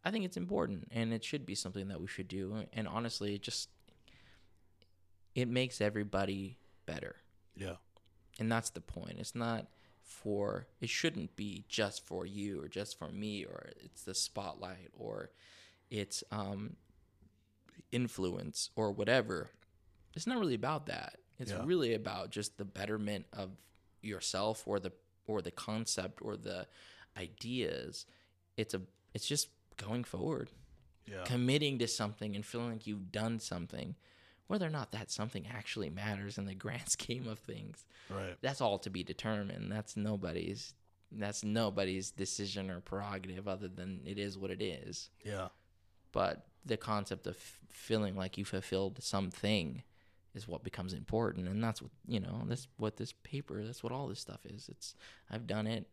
I think it's important and it should be something that we should do. And honestly, it makes everybody better. Yeah. And that's the point. It shouldn't be just for you or just for me or it's the spotlight or it's influence or whatever, it's not really about that. It's really about just the betterment of yourself or the concept or the ideas. It's just going forward, committing to something and feeling like you've done something, whether or not that something actually matters in the grand scheme of things. Right. That's all to be determined. That's nobody's decision or prerogative other than it is what it is. Yeah. But the concept of feeling like you fulfilled something is what becomes important. And that's what, that's what this paper, that's what all this stuff is. I've done it.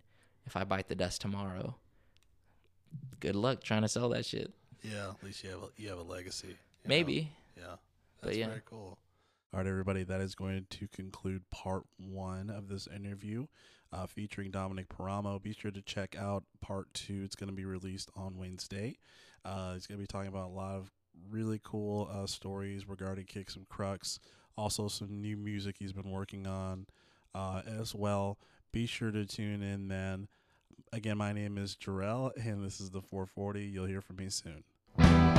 If I bite the dust tomorrow, good luck trying to sell that shit. Yeah. At least you have a legacy. Maybe. Know? Yeah. That's very cool. All right, everybody. That is going to conclude part one of this interview featuring Dominic Paramo. Be sure to check out part two. It's going to be released on Wednesday. He's going to be talking about a lot of really cool stories regarding Kicks and Crux. Also, some new music he's been working on as well. Be sure to tune in then. Again, my name is Jerrell, and this is the 440. You'll hear from me soon.